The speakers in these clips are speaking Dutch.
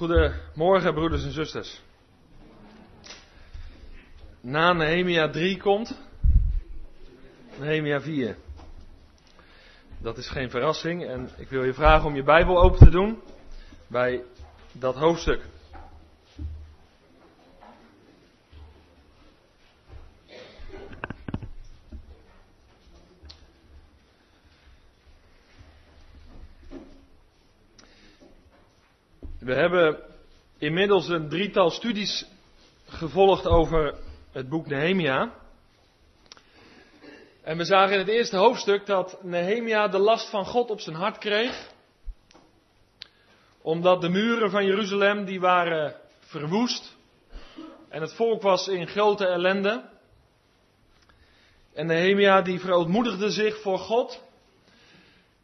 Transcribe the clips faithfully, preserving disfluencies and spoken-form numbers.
Goedemorgen, broeders en zusters. Na Nehemia drie komt Nehemia vier. Dat is geen verrassing en ik wil je vragen om je Bijbel open te doen bij dat hoofdstuk. We hebben inmiddels een drietal studies gevolgd over het boek Nehemia. En we zagen in het eerste hoofdstuk dat Nehemia de last van God op zijn hart kreeg. Omdat de muren van Jeruzalem, die waren verwoest. En het volk was in grote ellende. En Nehemia die verootmoedigde zich voor God.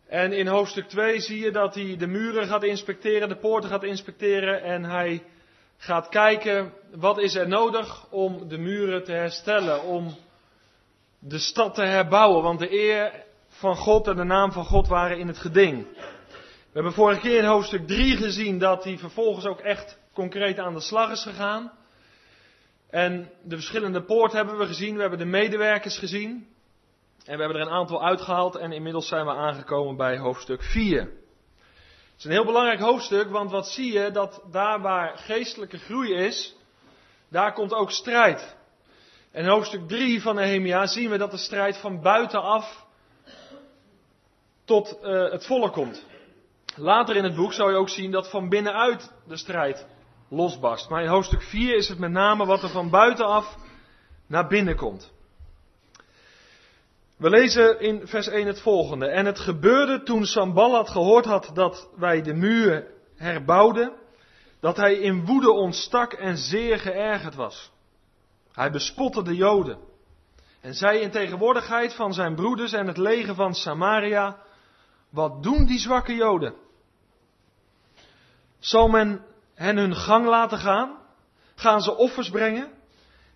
En in hoofdstuk twee zie je dat hij de muren gaat inspecteren, de poorten gaat inspecteren en hij gaat kijken wat is er nodig om de muren te herstellen, om de stad te herbouwen. Want de eer van God en de naam van God waren in het geding. We hebben vorige keer in hoofdstuk drie gezien dat hij vervolgens ook echt concreet aan de slag is gegaan. En de verschillende poorten hebben we gezien, we hebben de medewerkers gezien. En we hebben er een aantal uitgehaald en inmiddels zijn we aangekomen bij hoofdstuk vier. Het is een heel belangrijk hoofdstuk, want wat zie je? Dat daar waar geestelijke groei is, daar komt ook strijd. En in hoofdstuk drie van Nehemia zien we dat de strijd van buitenaf tot uh, het volk komt. Later in het boek zou je ook zien dat van binnenuit de strijd losbarst. Maar in hoofdstuk vier is het met name wat er van buitenaf naar binnen komt. We lezen in vers één het volgende. En het gebeurde toen Sanballat gehoord had dat wij de muur herbouwden, dat hij in woede ontstak en zeer geërgerd was. Hij bespotte de Joden en zei in tegenwoordigheid van zijn broeders en het leger van Samaria, wat doen die zwakke Joden? Zal men hen hun gang laten gaan? Gaan ze offers brengen?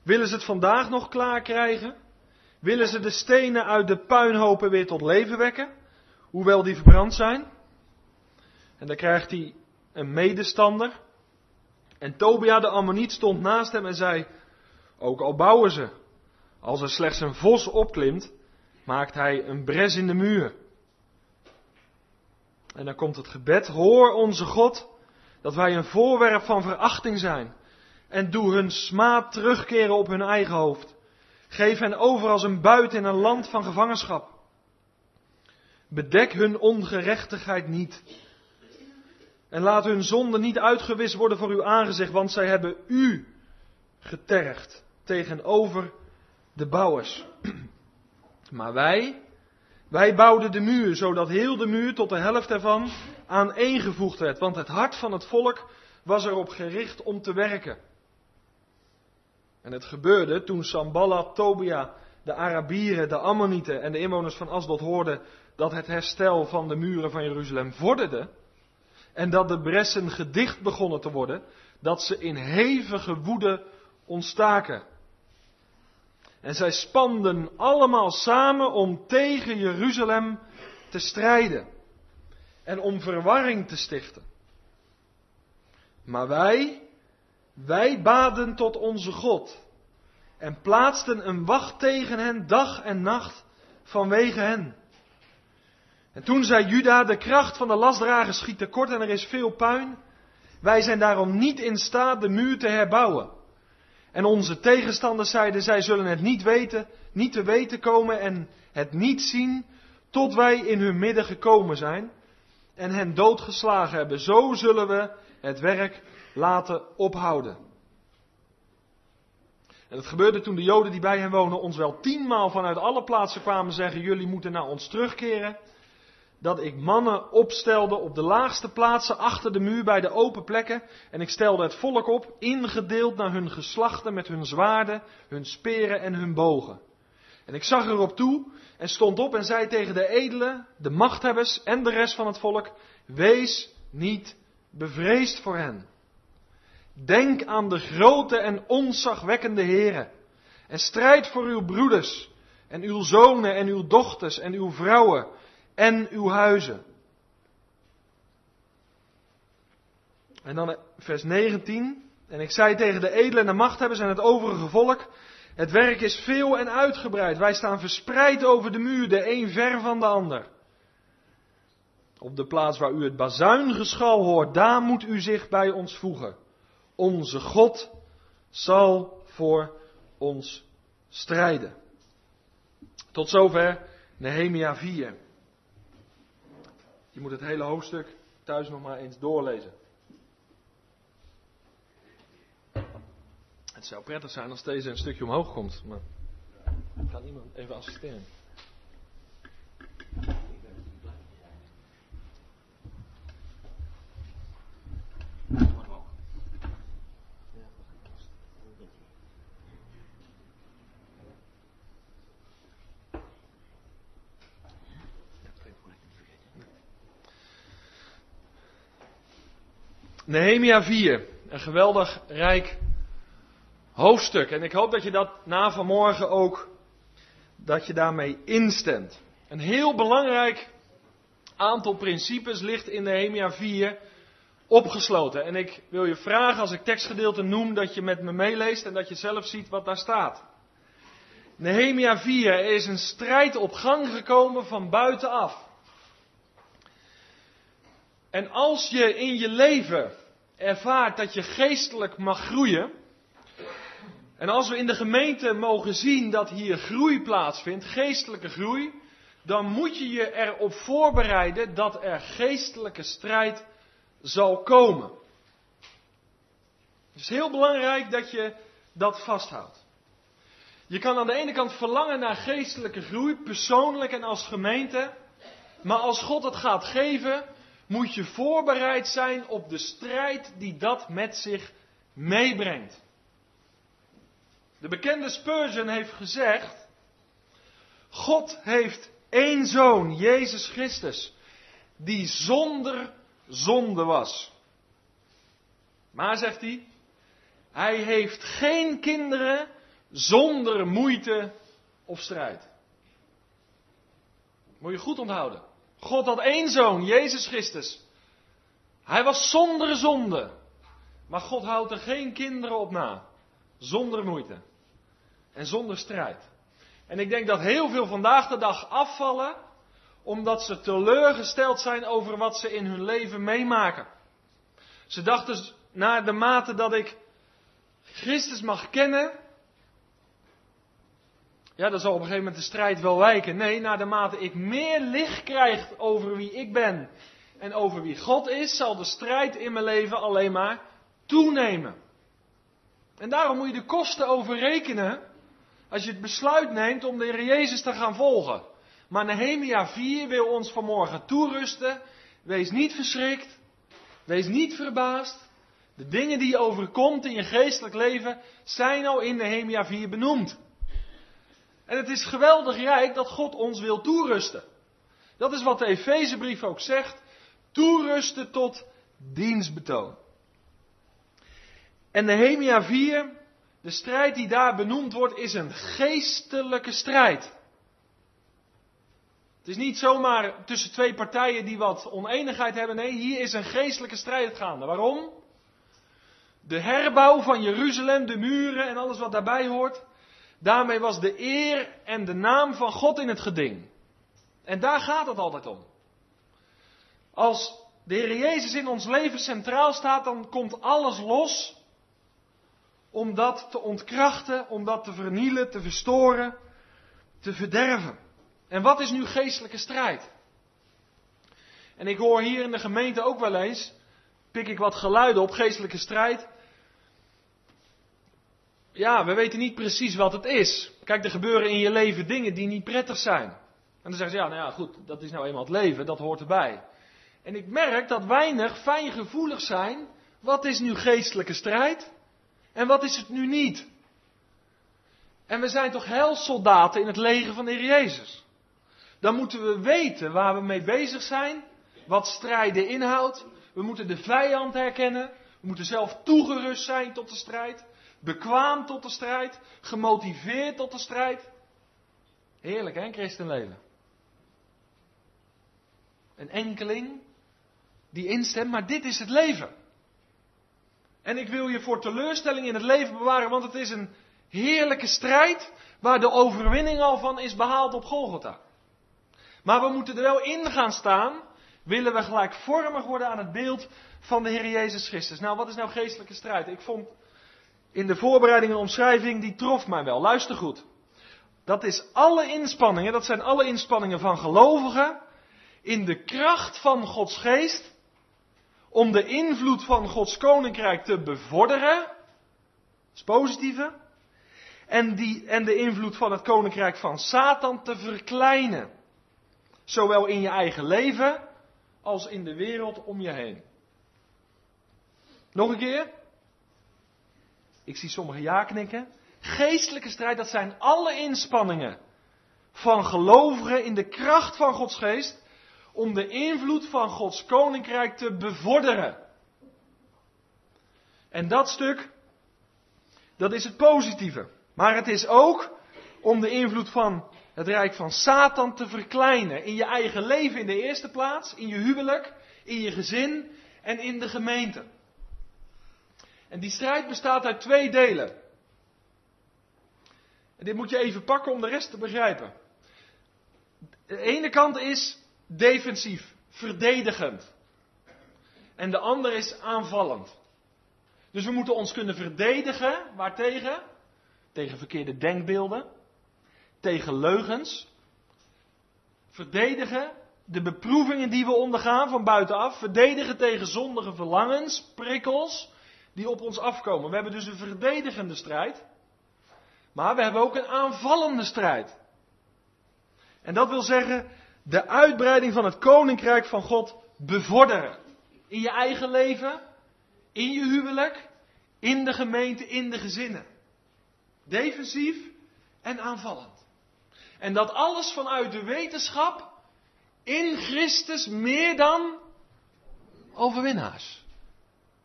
Willen ze het vandaag nog klaar krijgen? Willen ze de stenen uit de puinhopen weer tot leven wekken, hoewel die verbrand zijn? En dan krijgt hij een medestander. En Tobia de Ammoniet stond naast hem en zei, ook al bouwen ze, als er slechts een vos opklimt, maakt hij een bres in de muur. En dan komt het gebed, hoor onze God, dat wij een voorwerp van verachting zijn. En doe hun smaad terugkeren op hun eigen hoofd. Geef hen over als een buit in een land van gevangenschap. Bedek hun ongerechtigheid niet. En laat hun zonde niet uitgewist worden voor uw aangezicht, want zij hebben u getergd tegenover de bouwers. Maar wij, wij bouwden de muur, zodat heel de muur tot de helft ervan aaneengevoegd werd. Want het hart van het volk was erop gericht om te werken. En het gebeurde toen Sanballat, Tobia, de Arabieren, de Ammonieten en de inwoners van Asdod hoorden dat het herstel van de muren van Jeruzalem vorderde en dat de bressen gedicht begonnen te worden, dat ze in hevige woede ontstaken. En zij spanden allemaal samen om tegen Jeruzalem te strijden en om verwarring te stichten. Maar wij... Wij baden tot onze God en plaatsten een wacht tegen hen dag en nacht vanwege hen. En toen zei Juda, de kracht van de lastdrager schiet tekort en er is veel puin. Wij zijn daarom niet in staat de muur te herbouwen. En onze tegenstanders zeiden, zij zullen het niet weten, niet te weten komen en het niet zien tot wij in hun midden gekomen zijn en hen doodgeslagen hebben. Zo zullen we het werk laten ophouden. En het gebeurde toen de Joden die bij hen wonen ons wel tienmaal vanuit alle plaatsen kwamen zeggen, jullie moeten naar ons terugkeren, dat ik mannen opstelde op de laagste plaatsen achter de muur bij de open plekken en ik stelde het volk op, ingedeeld naar hun geslachten met hun zwaarden, hun speren en hun bogen. En ik zag erop toe en stond op en zei tegen de edelen, de machthebbers en de rest van het volk, wees niet bevreesd voor hen. Denk aan de grote en ontzagwekkende Heere. En strijd voor uw broeders en uw zonen en uw dochters en uw vrouwen en uw huizen. En dan vers negentien. En ik zei tegen de edelen en de machthebbers en het overige volk: het werk is veel en uitgebreid. Wij staan verspreid over de muur, de een ver van de ander. Op de plaats waar u het bazuingeschal hoort, daar moet u zich bij ons voegen. Onze God zal voor ons strijden. Tot zover Nehemia vier. Je moet het hele hoofdstuk thuis nog maar eens doorlezen. Het zou prettig zijn als deze een stukje omhoog komt, maar ik kan iemand even assisteren. Nehemia vier, een geweldig rijk hoofdstuk. En ik hoop dat je dat na vanmorgen ook, dat je daarmee instemt. Een heel belangrijk aantal principes ligt in Nehemia vier opgesloten. En ik wil je vragen, als ik tekstgedeelten noem, dat je met me meeleest en dat je zelf ziet wat daar staat. Nehemia vier, er is een strijd op gang gekomen van buitenaf. En als je in je leven ervaart dat je geestelijk mag groeien, en als we in de gemeente mogen zien dat hier groei plaatsvindt, geestelijke groei, dan moet je je erop voorbereiden dat er geestelijke strijd zal komen. Het is heel belangrijk dat je dat vasthoudt. Je kan aan de ene kant verlangen naar geestelijke groei, persoonlijk en als gemeente, maar als God het gaat geven, moet je voorbereid zijn op de strijd die dat met zich meebrengt. De bekende Spurgeon heeft gezegd: God heeft één zoon, Jezus Christus, die zonder zonde was. Maar, zegt hij, hij heeft geen kinderen zonder moeite of strijd. Moet je goed onthouden. God had één zoon, Jezus Christus. Hij was zonder zonde. Maar God houdt er geen kinderen op na. Zonder moeite. En zonder strijd. En ik denk dat heel veel vandaag de dag afvallen, omdat ze teleurgesteld zijn over wat ze in hun leven meemaken. Ze dachten, naar de mate dat ik Christus mag kennen, ja, dan zal op een gegeven moment de strijd wel wijken. Nee, naar de mate ik meer licht krijg over wie ik ben en over wie God is, zal de strijd in mijn leven alleen maar toenemen. En daarom moet je de kosten overrekenen als je het besluit neemt om de Heer Jezus te gaan volgen. Maar Nehemia vier wil ons vanmorgen toerusten. Wees niet verschrikt. Wees niet verbaasd. De dingen die je overkomt in je geestelijk leven zijn al in Nehemia vier benoemd. En het is geweldig rijk dat God ons wil toerusten. Dat is wat de Efezebrief ook zegt. Toerusten tot dienstbetoon. En Nehemia vier, de strijd die daar benoemd wordt, is een geestelijke strijd. Het is niet zomaar tussen twee partijen die wat oneenigheid hebben. Nee, hier is een geestelijke strijd gaande. Waarom? De herbouw van Jeruzalem, de muren en alles wat daarbij hoort. Daarmee was de eer en de naam van God in het geding. En daar gaat het altijd om. Als de Heer Jezus in ons leven centraal staat, dan komt alles los om dat te ontkrachten, om dat te vernielen, te verstoren, te verderven. En wat is nu geestelijke strijd? En ik hoor hier in de gemeente ook wel eens, pik ik wat geluiden op, geestelijke strijd. Ja, we weten niet precies wat het is. Kijk, er gebeuren in je leven dingen die niet prettig zijn. En dan zeggen ze, ja, nou ja, goed, dat is nou eenmaal het leven, dat hoort erbij. En ik merk dat weinig fijngevoelig zijn. Wat is nu geestelijke strijd? En wat is het nu niet? En we zijn toch heilsoldaten in het leger van de Heer Jezus. Dan moeten we weten waar we mee bezig zijn. Wat strijden inhoudt. We moeten de vijand herkennen. We moeten zelf toegerust zijn tot de strijd. Bekwaam tot de strijd. Gemotiveerd tot de strijd. Heerlijk, hè, christenleven. Een enkeling die instemt, maar dit is het leven. En ik wil je voor teleurstelling in het leven bewaren, want het is een heerlijke strijd waar de overwinning al van is behaald op Golgotha. Maar we moeten er wel in gaan staan, willen we gelijkvormig worden aan het beeld van de Heer Jezus Christus. Nou, wat is nou geestelijke strijd? Ik vond in de voorbereiding een omschrijving, die trof mij wel. Luister goed. Dat is alle inspanningen, dat zijn alle inspanningen van gelovigen, in de kracht van Gods geest, om de invloed van Gods koninkrijk te bevorderen, dat is positieve, en, die, en de invloed van het koninkrijk van Satan te verkleinen. Zowel in je eigen leven, als in de wereld om je heen. Nog een keer. Ik zie sommigen ja knikken. Geestelijke strijd, dat zijn alle inspanningen van gelovigen in de kracht van Gods geest, om de invloed van Gods koninkrijk te bevorderen. En dat stuk, dat is het positieve. Maar het is ook om de invloed van het rijk van Satan te verkleinen. In je eigen leven in de eerste plaats, in je huwelijk, in je gezin en in de gemeente. En die strijd bestaat uit twee delen. En dit moet je even pakken om de rest te begrijpen. De ene kant is defensief, verdedigend. En de andere is aanvallend. Dus we moeten ons kunnen verdedigen, waartegen? Tegen verkeerde denkbeelden, tegen leugens. Verdedigen de beproevingen die we ondergaan van buitenaf. Verdedigen tegen zondige verlangens, prikkels die op ons afkomen. We hebben dus een verdedigende strijd. Maar we hebben ook een aanvallende strijd. En dat wil zeggen, de uitbreiding van het koninkrijk van God bevorderen. In je eigen leven, in je huwelijk, in de gemeente, in de gezinnen. Defensief en aanvallend. En dat alles vanuit de wetenschap, in Christus meer dan overwinnaars.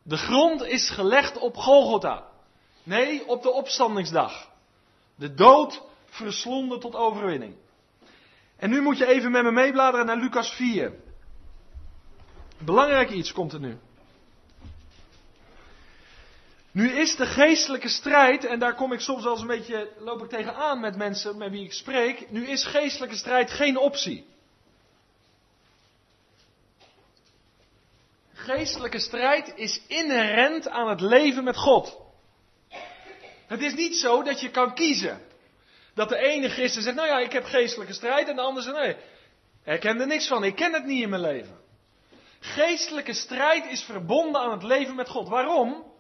De grond is gelegd op Golgotha. Nee, op de opstandingsdag. De dood verslonden tot overwinning. En nu moet je even met me meebladeren naar Lucas vier. Belangrijk iets komt er nu. Nu is de geestelijke strijd, en daar kom ik soms wel eens een beetje, loop ik tegenaan met mensen met wie ik spreek. Nu is geestelijke strijd geen optie. Geestelijke strijd is inherent aan het leven met God. Het is niet zo dat je kan kiezen. Dat de ene christen zegt, nou ja, ik heb geestelijke strijd. En de ander zegt, nee, ik ken er niks van. Ik ken het niet in mijn leven. Geestelijke strijd is verbonden aan het leven met God. Waarom?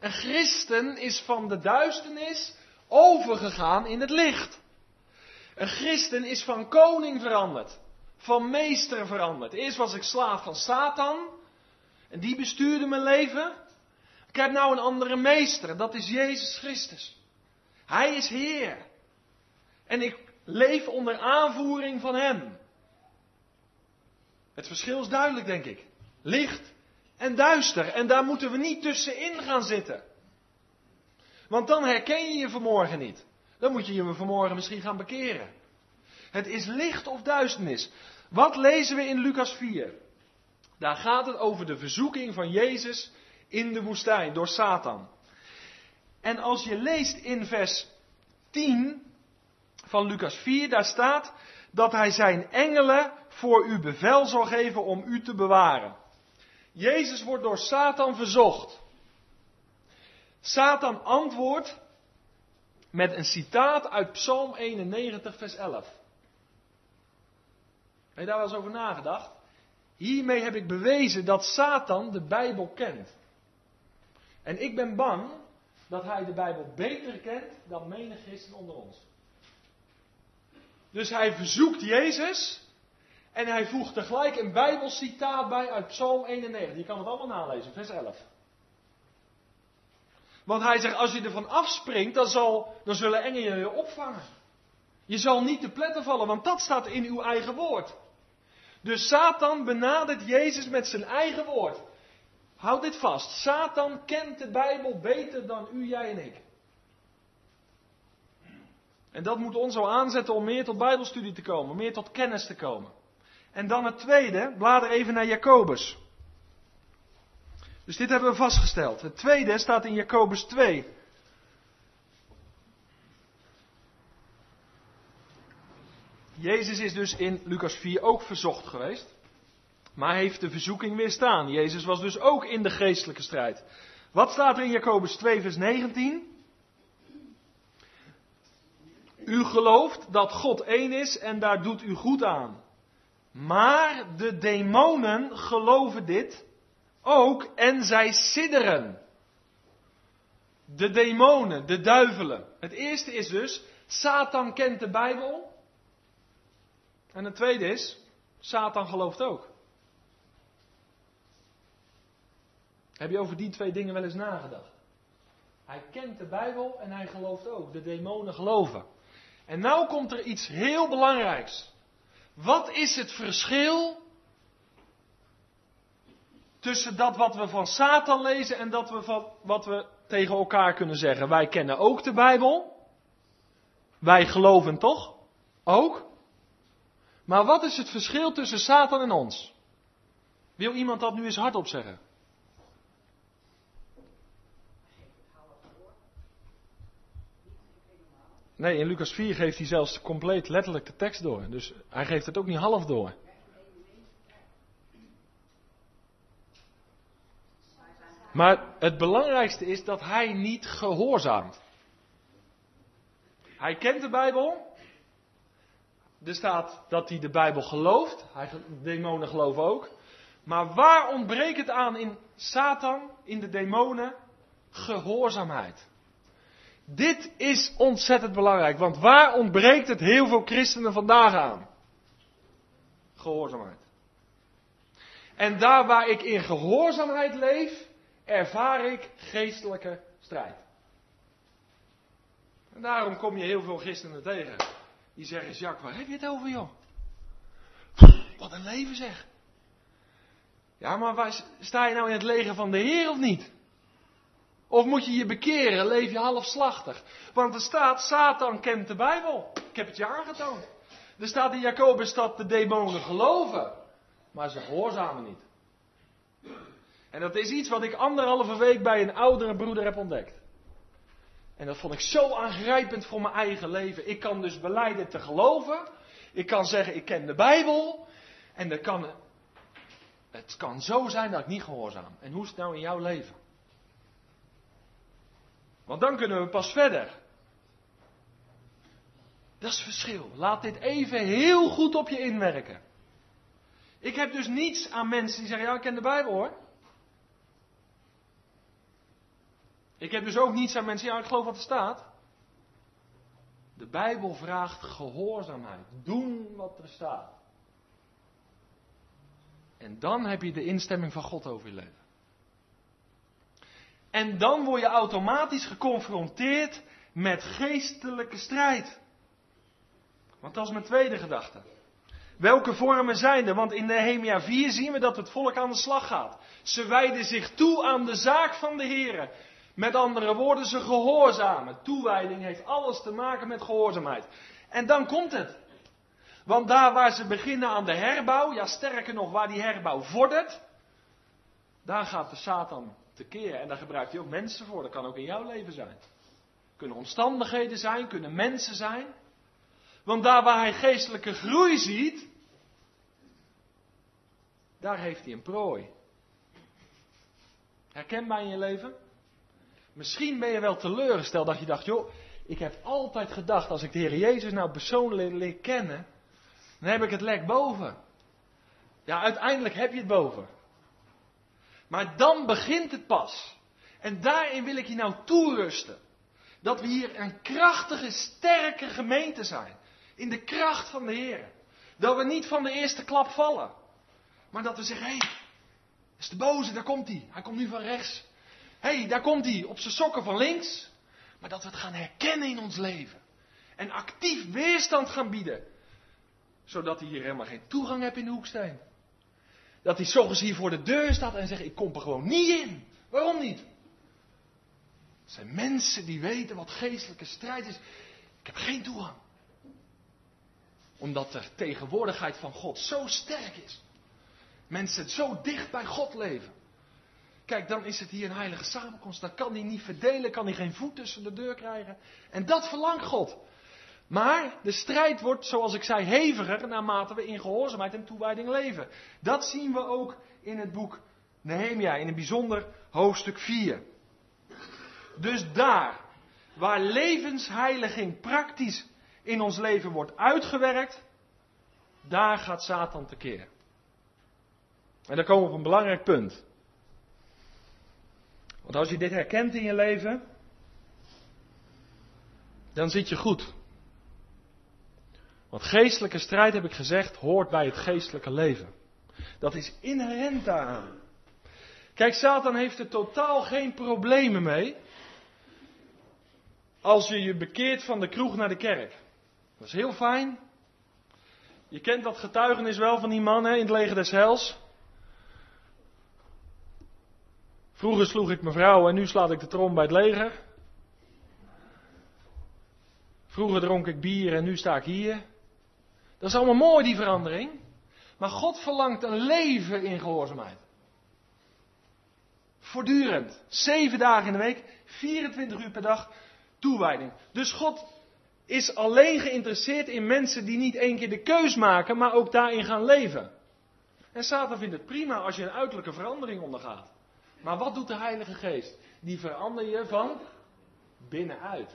Een christen is van de duisternis overgegaan in het licht. Een christen is van koning veranderd. Van meester veranderd. Eerst was ik slaaf van Satan. En die bestuurde mijn leven. Ik heb nou een andere meester. Dat is Jezus Christus. Hij is Heer. En ik leef onder aanvoering van hem. Het verschil is duidelijk, denk ik. Licht en duister. En daar moeten we niet tussenin gaan zitten. Want dan herken je je vanmorgen niet. Dan moet je je vanmorgen misschien gaan bekeren. Het is licht of duisternis. Wat lezen we in Lucas vier? Daar gaat het over de verzoeking van Jezus in de woestijn door Satan. En als je leest in vers tien... van Lucas vier, daar staat dat hij zijn engelen voor u bevel zal geven om u te bewaren. Jezus wordt door Satan verzocht. Satan antwoordt met een citaat uit Psalm eenennegentig, vers elf. Heb je daar wel eens over nagedacht? Hiermee heb ik bewezen dat Satan de Bijbel kent. En ik ben bang dat hij de Bijbel beter kent dan menig christen onder ons. Dus hij verzoekt Jezus en hij voegt tegelijk een Bijbelcitaat bij uit Psalm eenennegentig. Je kan het allemaal nalezen, vers elf. Want hij zegt, als je ervan afspringt, dan, zal, dan zullen engelen je opvangen. Je zal niet te pletten vallen, want dat staat in uw eigen woord. Dus Satan benadert Jezus met zijn eigen woord. Houd dit vast, Satan kent de Bijbel beter dan u, jij en ik. En dat moet ons al aanzetten om meer tot Bijbelstudie te komen, meer tot kennis te komen. En dan het tweede, blader even naar Jacobus. Dus dit hebben we vastgesteld. Het tweede staat in Jacobus twee. Jezus is dus in Lucas vier ook verzocht geweest. Maar heeft de verzoeking weerstaan. Jezus was dus ook in de geestelijke strijd. Wat staat er in Jacobus twee vers negentien? U gelooft dat God één is en daar doet u goed aan. Maar de demonen geloven dit ook en zij sidderen. De demonen, de duivelen. Het eerste is dus, Satan kent de Bijbel. En het tweede is, Satan gelooft ook. Heb je over die twee dingen wel eens nagedacht? Hij kent de Bijbel en hij gelooft ook. De demonen geloven. En nou komt er iets heel belangrijks. Wat is het verschil tussen dat wat we van Satan lezen en dat we van, wat we tegen elkaar kunnen zeggen? Wij kennen ook de Bijbel. Wij geloven toch? Ook. Maar wat is het verschil tussen Satan en ons? Wil iemand dat nu eens hardop zeggen? Nee, in Lucas vier geeft hij zelfs compleet letterlijk de tekst door. Dus hij geeft het ook niet half door. Maar het belangrijkste is dat hij niet gehoorzaamt. Hij kent de Bijbel. Er staat dat hij de Bijbel gelooft. De demonen geloven ook. Maar waar ontbreekt het aan in Satan, in de demonen? Gehoorzaamheid. Dit is ontzettend belangrijk, want waar ontbreekt het heel veel christenen vandaag aan? Gehoorzaamheid. En daar waar ik in gehoorzaamheid leef, ervaar ik geestelijke strijd. En daarom kom je heel veel christenen tegen. Die zeggen, Jacques, waar heb je het over joh? Wat een leven zeg. Ja, maar waar, sta je nou in het leger van de Heer of niet? Of moet je je bekeren, leef je halfslachtig? Want er staat, Satan kent de Bijbel. Ik heb het je aangetoond. Er staat in Jacobus dat de demonen geloven. Maar ze gehoorzamen niet. En dat is iets wat ik anderhalve week bij een oudere broeder heb ontdekt. En dat vond ik zo aangrijpend voor mijn eigen leven. Ik kan dus belijden te geloven. Ik kan zeggen, ik ken de Bijbel. En dat kan, het kan zo zijn dat ik niet gehoorzaam. En hoe is het nou in jouw leven? Want dan kunnen we pas verder. Dat is het verschil. Laat dit even heel goed op je inwerken. Ik heb dus niets aan mensen die zeggen, ja, ik ken de Bijbel hoor. Ik heb dus ook niets aan mensen, ja, ik geloof wat er staat. De Bijbel vraagt gehoorzaamheid. Doen wat er staat. En dan heb je de instemming van God over je leven. En dan word je automatisch geconfronteerd met geestelijke strijd. Want dat is mijn tweede gedachte. Welke vormen zijn er? Want in Nehemia vier zien we dat het volk aan de slag gaat. Ze wijden zich toe aan de zaak van de Here. Met andere woorden, ze gehoorzamen. Toewijding heeft alles te maken met gehoorzaamheid. En dan komt het. Want daar waar ze beginnen aan de herbouw, ja sterker nog waar die herbouw vordert, daar gaat de Satan te keren. En daar gebruikt hij ook mensen voor. Dat kan ook in jouw leven zijn. Kunnen omstandigheden zijn, kunnen mensen zijn. Want daar waar hij geestelijke groei ziet, daar heeft hij een prooi. Herkenbaar in je leven? Misschien ben je wel teleurgesteld dat je dacht, joh, ik heb altijd gedacht, als ik de Heer Jezus nou persoonlijk leer kennen, dan heb ik het lek boven. Ja, uiteindelijk heb je het boven. Maar dan begint het pas. En daarin wil ik je nou toerusten. Dat we hier een krachtige, sterke gemeente zijn. In de kracht van de Heer. Dat we niet van de eerste klap vallen. Maar dat we zeggen, hé, hey, dat is de boze, daar komt hij. Hij komt nu van rechts. Hé, hey, daar komt hij, op zijn sokken van links. Maar dat we het gaan herkennen in ons leven. En actief weerstand gaan bieden. Zodat hij hier helemaal geen toegang heeft in de hoeksteen. Dat hij s'ochtends hier voor de deur staat en zegt, ik kom er gewoon niet in. Waarom niet? Het zijn mensen die weten wat geestelijke strijd is. Ik heb geen toegang. Omdat de tegenwoordigheid van God zo sterk is. Mensen zo dicht bij God leven. Kijk, dan is het hier een heilige samenkomst. Dan kan hij niet verdelen, kan hij geen voet tussen de deur krijgen. En dat verlangt God. Maar de strijd wordt, zoals ik zei, heviger naarmate we in gehoorzaamheid en toewijding leven. Dat zien we ook in het boek Nehemia, in het bijzonder hoofdstuk vier. Dus daar, waar levensheiliging praktisch in ons leven wordt uitgewerkt, daar gaat Satan tekeer. En dan komen we op een belangrijk punt. Want als je dit herkent in je leven, dan zit je goed. Want geestelijke strijd, heb ik gezegd, hoort bij het geestelijke leven. Dat is inherent daaraan. Kijk, Satan heeft er totaal geen problemen mee als je je bekeert van de kroeg naar de kerk. Dat is heel fijn. Je kent dat getuigenis wel van die man hè, in het Leger des Heils. Vroeger sloeg ik mijn vrouw en nu slaat ik de trom bij het leger. Vroeger dronk ik bier en nu sta ik hier. Dat is allemaal mooi, die verandering. Maar God verlangt een leven in gehoorzaamheid. Voortdurend. Zeven dagen in de week. vierentwintig uur per dag. Toewijding. Dus God is alleen geïnteresseerd in mensen die niet één keer de keus maken, maar ook daarin gaan leven. En Satan vindt het prima als je een uiterlijke verandering ondergaat. Maar wat doet de Heilige Geest? Die verander je van binnenuit.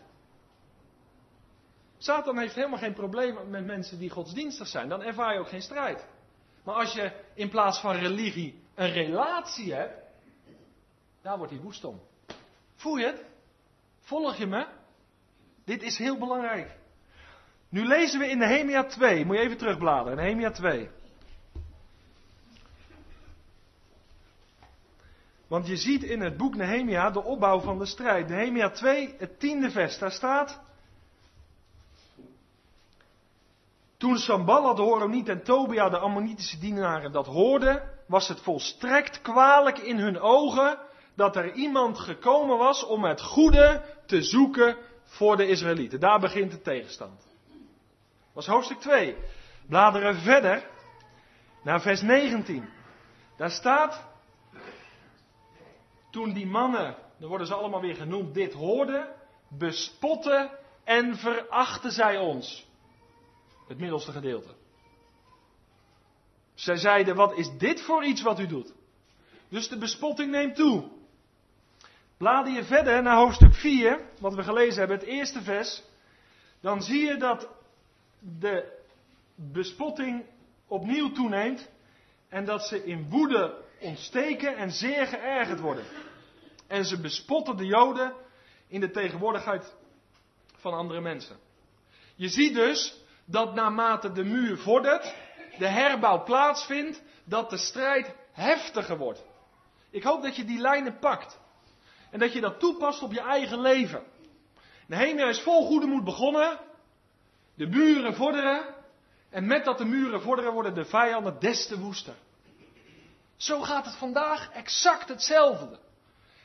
Satan heeft helemaal geen probleem met mensen die godsdienstig zijn. Dan ervaar je ook geen strijd. Maar als je in plaats van religie een relatie hebt, daar wordt hij woest om. Voel je het? Volg je me? Dit is heel belangrijk. Nu lezen we in Nehemia twee. Moet je even terugbladeren. Nehemia twee. Want je ziet in het boek Nehemia de opbouw van de strijd. Nehemia twee, het tiende vers. Daar staat: toen Sanballat de Horoniet en Tobia, de Ammonitische dienaren, dat hoorden, was het volstrekt kwalijk in hun ogen dat er iemand gekomen was om het goede te zoeken voor de Israëlieten. Daar begint de tegenstand. Dat was hoofdstuk twee. Bladeren verder naar vers negentien. Daar staat: toen die mannen, dan worden ze allemaal weer genoemd, dit hoorden, bespotten en verachten zij ons. Het middelste gedeelte. Zij zeiden: wat is dit voor iets wat u doet? Dus de bespotting neemt toe. Blader je verder naar hoofdstuk vier, wat we gelezen hebben, het eerste vers. Dan zie je dat de bespotting opnieuw toeneemt. En dat ze in woede ontsteken en zeer geërgerd worden. En ze bespotten de Joden in de tegenwoordigheid van andere mensen. Je ziet dus dat naarmate de muur vordert, de herbouw plaatsvindt, dat de strijd heftiger wordt. Ik hoop dat je die lijnen pakt. En dat je dat toepast op je eigen leven. Nehemia is vol goede moed begonnen. De muren vorderen. En met dat de muren vorderen worden de vijanden des te woester. Zo gaat het vandaag exact hetzelfde.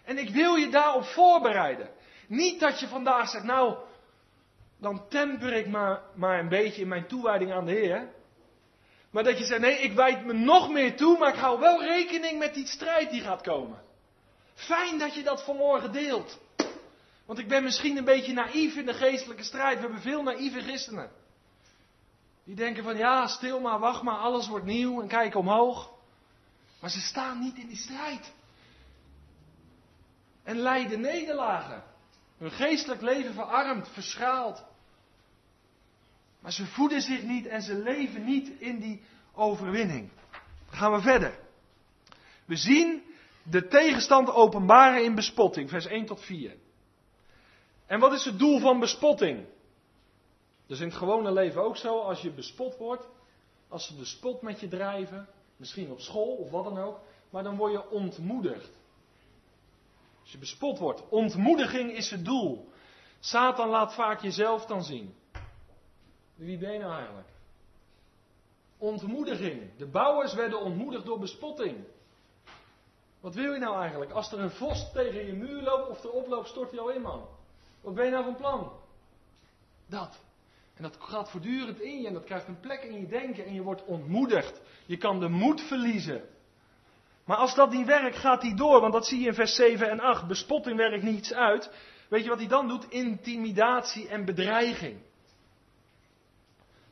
En ik wil je daarop voorbereiden. Niet dat je vandaag zegt: nou, dan temper ik maar, maar een beetje in mijn toewijding aan de Heer. Maar dat je zegt: nee, ik wijd me nog meer toe, maar ik hou wel rekening met die strijd die gaat komen. Fijn dat je dat vanmorgen deelt. Want ik ben misschien een beetje naïef in de geestelijke strijd. We hebben veel naïeve christenen. Die denken van: ja, stil maar, wacht maar, alles wordt nieuw en kijk omhoog. Maar ze staan niet in die strijd. En lijden nederlagen. Hun geestelijk leven verarmd, verschaald. Maar ze voeden zich niet en ze leven niet in die overwinning. Dan gaan we verder. We zien de tegenstand openbaren in bespotting, vers één tot vier. En wat is het doel van bespotting? Dat is in het gewone leven ook zo. Als je bespot wordt, als ze de spot met je drijven, misschien op school of wat dan ook, maar dan word je ontmoedigd. Als je bespot wordt, ontmoediging is het doel. Satan laat vaak jezelf dan zien. Wie ben je nou eigenlijk? Ontmoediging. De bouwers werden ontmoedigd door bespotting. Wat wil je nou eigenlijk? Als er een vos tegen je muur loopt of erop loopt, stort hij al in, man. Wat ben je nou van plan? Dat. En dat gaat voortdurend in je en dat krijgt een plek in je denken en je wordt ontmoedigd. Je kan de moed verliezen. Maar als dat niet werkt, gaat hij door. Want dat zie je in vers zeven en acht. Bespot in werk niets uit. Weet je wat hij dan doet? Intimidatie en bedreiging.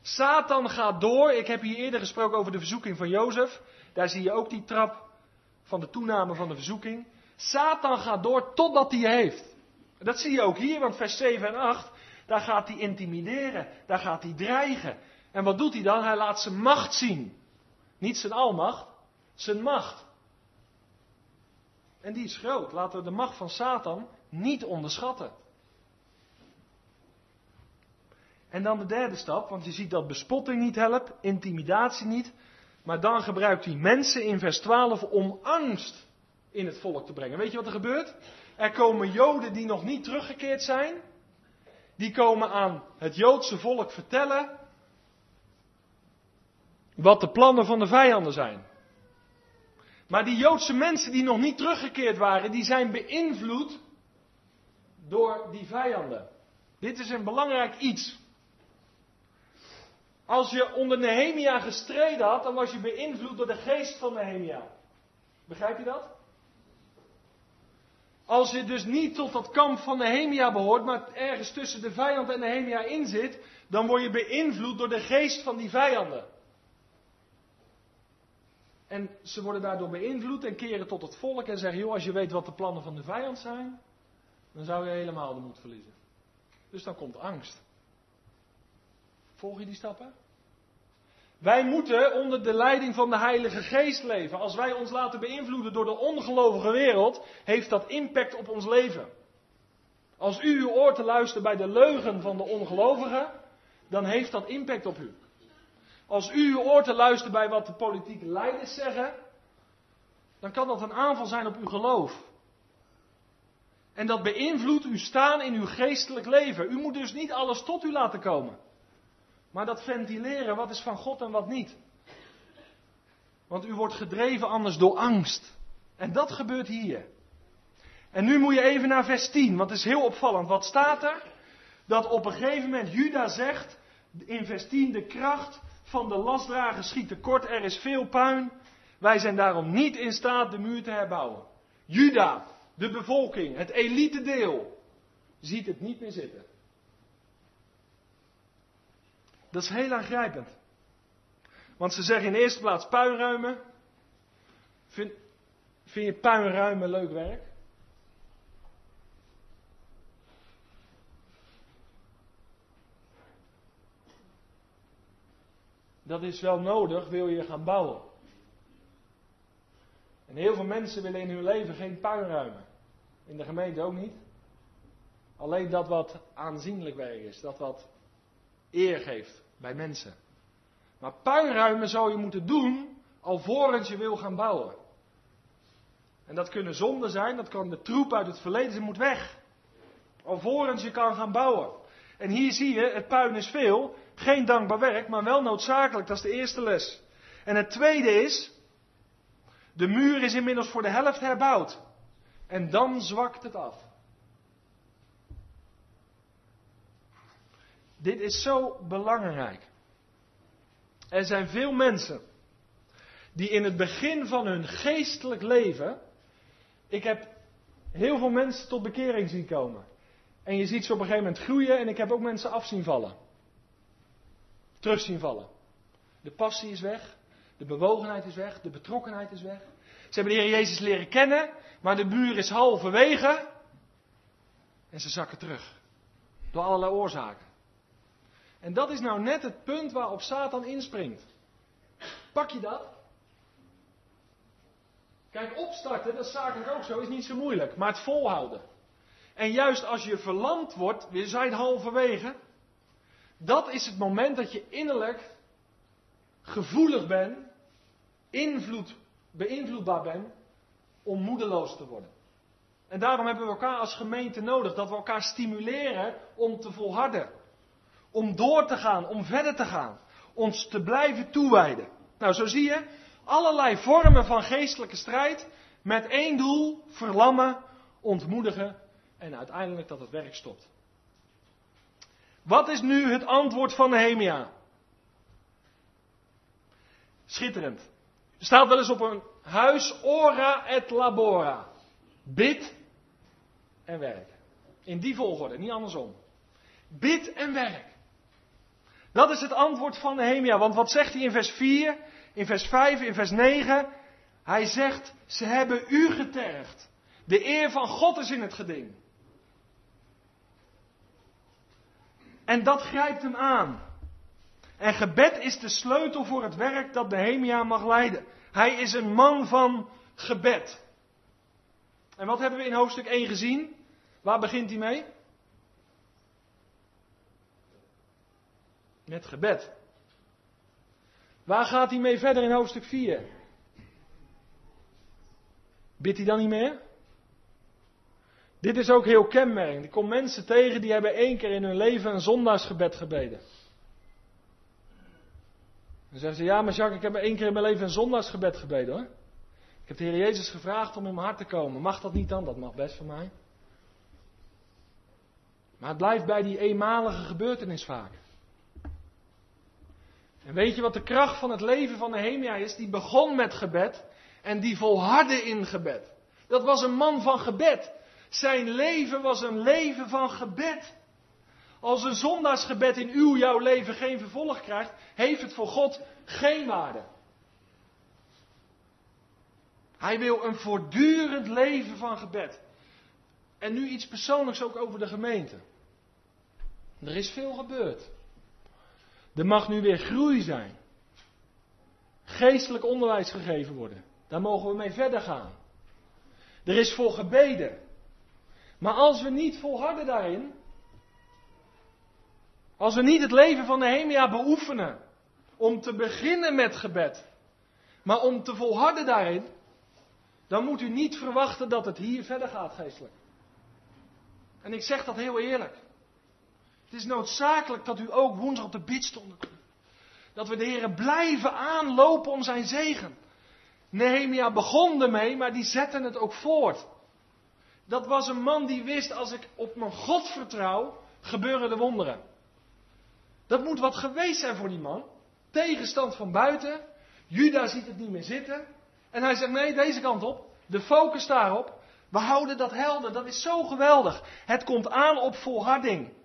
Satan gaat door. Ik heb hier eerder gesproken over de verzoeking van Jozef. Daar zie je ook die trap van de toename van de verzoeking. Satan gaat door totdat hij heeft. Dat zie je ook hier, want vers zeven en acht, daar gaat hij intimideren. Daar gaat hij dreigen. En wat doet hij dan? Hij laat zijn macht zien. Niet zijn almacht, zijn macht. En die is groot. Laten we de macht van Satan niet onderschatten. En dan de derde stap, want je ziet dat bespotting niet helpt, intimidatie niet. Maar dan gebruikt hij mensen in vers twaalf om angst in het volk te brengen. Weet je wat er gebeurt? Er komen Joden die nog niet teruggekeerd zijn. Die komen aan het Joodse volk vertellen wat de plannen van de vijanden zijn. Maar die Joodse mensen die nog niet teruggekeerd waren, die zijn beïnvloed door die vijanden. Dit is een belangrijk iets. Als je onder Nehemia gestreden had, dan was je beïnvloed door de geest van Nehemia. Begrijp je dat? Als je dus niet tot dat kamp van Nehemia behoort, maar ergens tussen de vijand en Nehemia in zit, dan word je beïnvloed door de geest van die vijanden. En ze worden daardoor beïnvloed en keren tot het volk en zeggen, joh, als je weet wat de plannen van de vijand zijn, dan zou je helemaal de moed verliezen. Dus dan komt angst. Volg je die stappen? Wij moeten onder de leiding van de Heilige Geest leven. Als wij ons laten beïnvloeden door de ongelovige wereld, heeft dat impact op ons leven. Als u uw oor te luisteren bij de leugen van de ongelovigen, dan heeft dat impact op u. Als u uw oor te luisteren bij wat de politieke leiders zeggen, dan kan dat een aanval zijn op uw geloof. En dat beïnvloedt uw staan in uw geestelijk leven. U moet dus niet alles tot u laten komen. Maar dat ventileren, wat is van God en wat niet. Want u wordt gedreven anders door angst. En dat gebeurt hier. En nu moet je even naar vers tien, want het is heel opvallend. Wat staat er? Dat op een gegeven moment Juda zegt, in vers tien, de kracht van de lastdrager schiet tekort, er is veel puin. Wij zijn daarom niet in staat de muur te herbouwen. Juda, de bevolking, het elite deel, ziet het niet meer zitten. Dat is heel aangrijpend. Want ze zeggen in de eerste plaats puinruimen. Vind, vind je puinruimen leuk werk? Dat is wel nodig, wil je gaan bouwen. En heel veel mensen willen in hun leven geen puinruimen. In de gemeente ook niet. Alleen dat wat aanzienlijk werk is. Dat wat eer geeft bij mensen. Maar puinruimen zou je moeten doen alvorens je wil gaan bouwen. En dat kunnen zonden zijn, dat kan de troep uit het verleden, ze moet weg. Alvorens je kan gaan bouwen. En hier zie je, het puin is veel, geen dankbaar werk, maar wel noodzakelijk, dat is de eerste les. En het tweede is, de muur is inmiddels voor de helft herbouwd. En dan zwakt het af. Dit is zo belangrijk. Er zijn veel mensen die in het begin van hun geestelijk leven, ik heb heel veel mensen tot bekering zien komen. En je ziet ze op een gegeven moment groeien en ik heb ook mensen af zien vallen. Terug zien vallen. De passie is weg, de bewogenheid is weg, de betrokkenheid is weg. Ze hebben de Heer Jezus leren kennen, maar de muur is halverwege en ze zakken terug. Door allerlei oorzaken. En dat is nou net het punt waarop Satan inspringt. Pak je dat? Kijk, opstarten, dat is zakelijk ook zo, is niet zo moeilijk. Maar het volhouden. En juist als je verlamd wordt, we zijn halverwege. Dat is het moment dat je innerlijk gevoelig bent, invloed, beïnvloedbaar bent, om moedeloos te worden. En daarom hebben we elkaar als gemeente nodig, dat we elkaar stimuleren om te volharden. Om door te gaan, om verder te gaan. Ons te blijven toewijden. Nou, zo zie je allerlei vormen van geestelijke strijd met één doel, verlammen, ontmoedigen en uiteindelijk dat het werk stopt. Wat is nu het antwoord van Nehemia? Schitterend. Er staat wel eens op een Huis ora et labora. Bid en werk. In die volgorde, niet andersom. Bid en werk. Dat is het antwoord van Nehemia. Want wat zegt hij in vers vier, in vers vijf, in vers negen? Hij zegt, ze hebben u getergd. De eer van God is in het geding. En dat grijpt hem aan. En gebed is de sleutel voor het werk dat Nehemia mag leiden. Hij is een man van gebed. En wat hebben we in hoofdstuk één gezien? Waar begint hij mee? Met gebed. Waar gaat hij mee verder in hoofdstuk vier? Bidt hij dan niet meer? Dit is ook heel kenmerkend. Ik kom mensen tegen die hebben één keer in hun leven een zondagsgebed gebeden. Dan zeggen ze, ja maar Jacques, ik heb één keer in mijn leven een zondagsgebed gebeden hoor. Ik heb de Heer Jezus gevraagd om in mijn hart te komen. Mag dat niet dan? Dat mag best voor mij. Maar het blijft bij die eenmalige gebeurtenis vaak. En weet je wat de kracht van het leven van Nehemia is? Die begon met gebed en die volhardde in gebed. Dat was een man van gebed. Zijn leven was een leven van gebed. Als een zondagsgebed in uw, jouw leven geen vervolg krijgt, heeft het voor God geen waarde. Hij wil een voortdurend leven van gebed. En nu iets persoonlijks ook over de gemeente. Er is veel gebeurd. Er mag nu weer groei zijn. Geestelijk onderwijs gegeven worden. Daar mogen we mee verder gaan. Er is voor gebeden. Maar als we niet volharden daarin. Als we niet het leven van Nehemia beoefenen. Om te beginnen met gebed. Maar om te volharden daarin. Dan moet u niet verwachten dat het hier verder gaat geestelijk. En ik zeg dat heel eerlijk. Het is noodzakelijk dat u ook woensdag op de bidstonden komt. Dat we de Heere blijven aanlopen om zijn zegen. Nehemia begon ermee, maar die zetten het ook voort. Dat was een man die wist, als ik op mijn God vertrouw, gebeuren de wonderen. Dat moet wat geweest zijn voor die man. Tegenstand van buiten. Juda ziet het niet meer zitten. En hij zegt, nee, deze kant op. De focus daarop. We houden dat helder. Dat is zo geweldig. Het komt aan op volharding.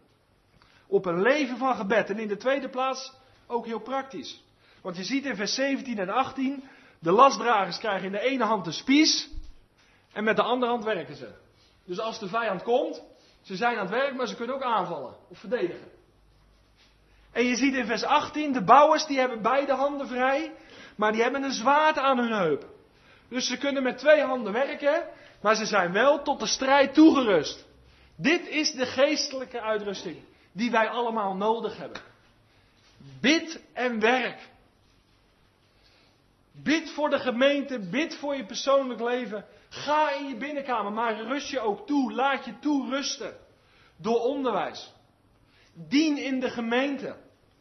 Op een leven van gebed. En in de tweede plaats ook heel praktisch. Want je ziet in vers zeventien en achttien. De lastdragers krijgen in de ene hand de spies. En met de andere hand werken ze. Dus als de vijand komt. Ze zijn aan het werk, maar ze kunnen ook aanvallen. Of verdedigen. En je ziet in vers achttien. De bouwers die hebben beide handen vrij. Maar die hebben een zwaard aan hun heup. Dus ze kunnen met twee handen werken. Maar ze zijn wel tot de strijd toegerust. Dit is de geestelijke uitrusting. Die wij allemaal nodig hebben. Bid en werk. Bid voor de gemeente. Bid voor je persoonlijk leven. Ga in je binnenkamer. Maar rust je ook toe. Laat je toerusten. Door onderwijs. Dien in de gemeente.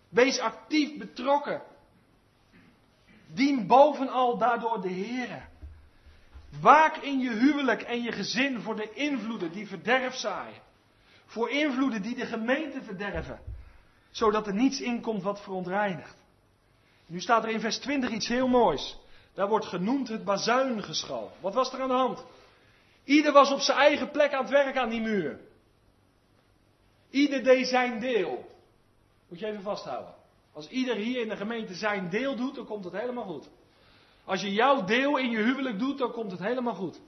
Wees actief betrokken. Dien bovenal daardoor de Heere. Waak in je huwelijk en je gezin voor de invloeden die verderf zaaien. Voor invloeden die de gemeente verderven. Zodat er niets in komt wat verontreinigt. Nu staat er in vers twintig iets heel moois. Daar wordt genoemd het bazuingeschal. Wat was er aan de hand? Ieder was op zijn eigen plek aan het werk aan die muur. Ieder deed zijn deel. Moet je even vasthouden. Als ieder hier in de gemeente zijn deel doet, dan komt het helemaal goed. Als je jouw deel in je huwelijk doet, dan komt het helemaal goed.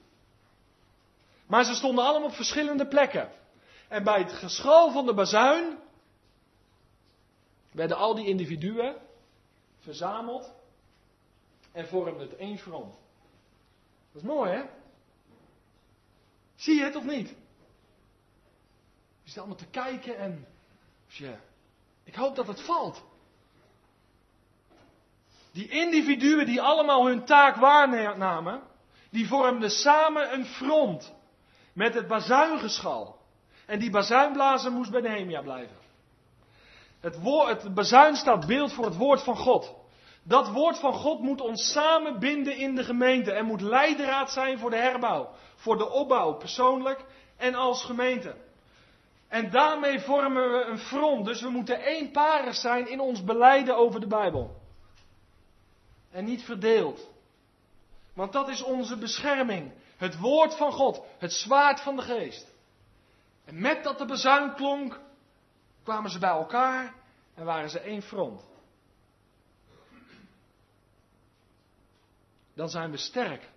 Maar ze stonden allemaal op verschillende plekken. En bij het geschal van de bazuin werden al die individuen verzameld en vormden het één front. Dat is mooi, hè? Zie je het of niet? Je zit allemaal te kijken en... Tja, ik hoop dat het valt. Die individuen die allemaal hun taak waarnamen, die vormden samen een front met het bazuingeschal. En die bazuinblazer moest bij Nehemia blijven. Het, woord, het bazuin staat beeld voor het woord van God. Dat woord van God moet ons samen binden in de gemeente. En moet leidraad zijn voor de herbouw. Voor de opbouw, persoonlijk en als gemeente. En daarmee vormen we een front. Dus we moeten eenparig zijn in ons belijden over de Bijbel. En niet verdeeld. Want dat is onze bescherming. Het woord van God. Het zwaard van de geest. En met dat de bezuin klonk, kwamen ze bij elkaar en waren ze één front. Dan zijn we sterk.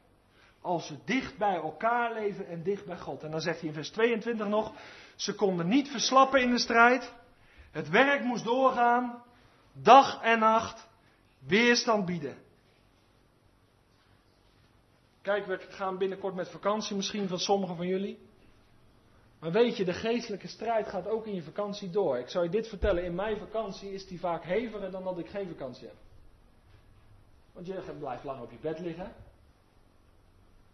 Als we dicht bij elkaar leven en dicht bij God. En dan zegt hij in vers tweeëntwintig nog. Ze konden niet verslappen in de strijd. Het werk moest doorgaan. Dag en nacht. Weerstand bieden. Kijk, we gaan binnenkort met vakantie misschien van sommigen van jullie. Maar weet je, de geestelijke strijd gaat ook in je vakantie door. Ik zou je dit vertellen. In mijn vakantie is die vaak heviger dan dat ik geen vakantie heb. Want je blijft lang op je bed liggen.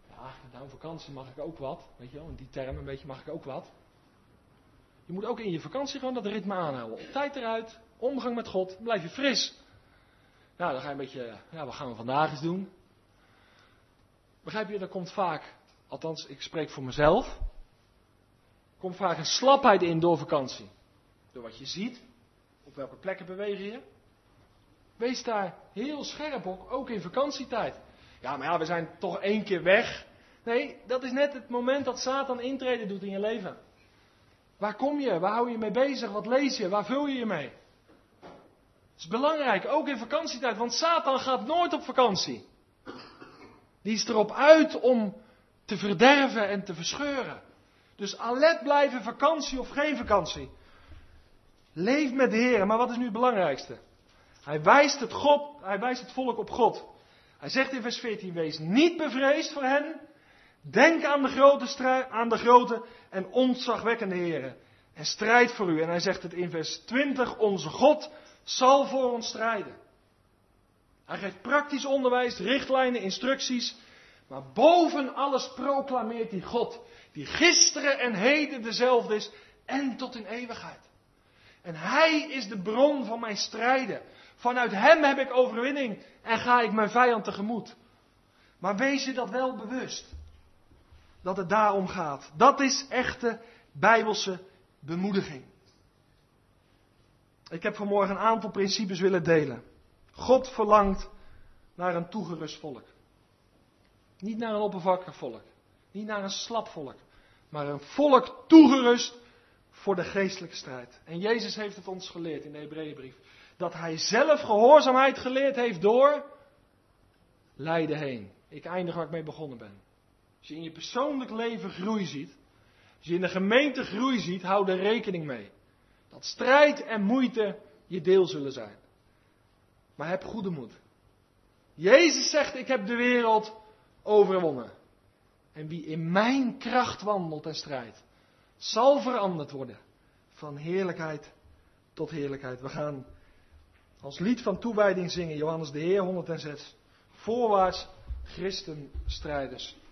Ja, nou, vakantie mag ik ook wat. Weet je wel, in die term een beetje mag ik ook wat. Je moet ook in je vakantie gewoon dat ritme aanhouden. Op tijd eruit, omgang met God, blijf je fris. Nou, dan ga je een beetje, ja, wat gaan we vandaag eens doen? Begrijp je, er komt vaak, althans ik spreek voor mezelf, er komt vaak een slapheid in door vakantie. Door wat je ziet, op welke plekken beweeg je. Wees daar heel scherp op, ook in vakantietijd. Ja, maar ja, we zijn toch één keer weg. Nee, dat is net het moment dat Satan intreden doet in je leven. Waar kom je? Waar hou je mee bezig? Wat lees je? Waar vul je je mee? Het is belangrijk, ook in vakantietijd, want Satan gaat nooit op vakantie. Die is erop uit om te verderven en te verscheuren. Dus alert blijven, vakantie of geen vakantie. Leef met de Heer, maar wat is nu het belangrijkste? Hij wijst het, God, hij wijst het volk op God. Hij zegt in vers veertien, wees niet bevreesd voor hen. Denk aan de grote, strij- aan de grote en ontzagwekkende Heere. En strijd voor u. En hij zegt het in vers twintig, onze God zal voor ons strijden. Hij geeft praktisch onderwijs, richtlijnen, instructies. Maar boven alles proclameert hij God. Die gisteren en heden dezelfde is en tot in eeuwigheid. En hij is de bron van mijn strijden. Vanuit hem heb ik overwinning en ga ik mijn vijand tegemoet. Maar wees je dat wel bewust. Dat het daarom gaat. Dat is echte Bijbelse bemoediging. Ik heb vanmorgen een aantal principes willen delen. God verlangt naar een toegerust volk. Niet naar een oppervlakkig volk. Niet naar een slap volk. Maar een volk toegerust voor de geestelijke strijd. En Jezus heeft het ons geleerd in de Hebreeënbrief. Dat hij zelf gehoorzaamheid geleerd heeft door lijden heen. Ik eindig waar ik mee begonnen ben. Als je in je persoonlijk leven groei ziet. Als je in de gemeente groei ziet. Hou er rekening mee. Dat strijd en moeite je deel zullen zijn. Maar heb goede moed. Jezus zegt, ik heb de wereld overwonnen. En wie in mijn kracht wandelt en strijdt. Zal veranderd worden. Van heerlijkheid tot heerlijkheid. We gaan als lied van toewijding zingen. Johannes de Heer honderdzes. Voorwaarts, christenstrijders.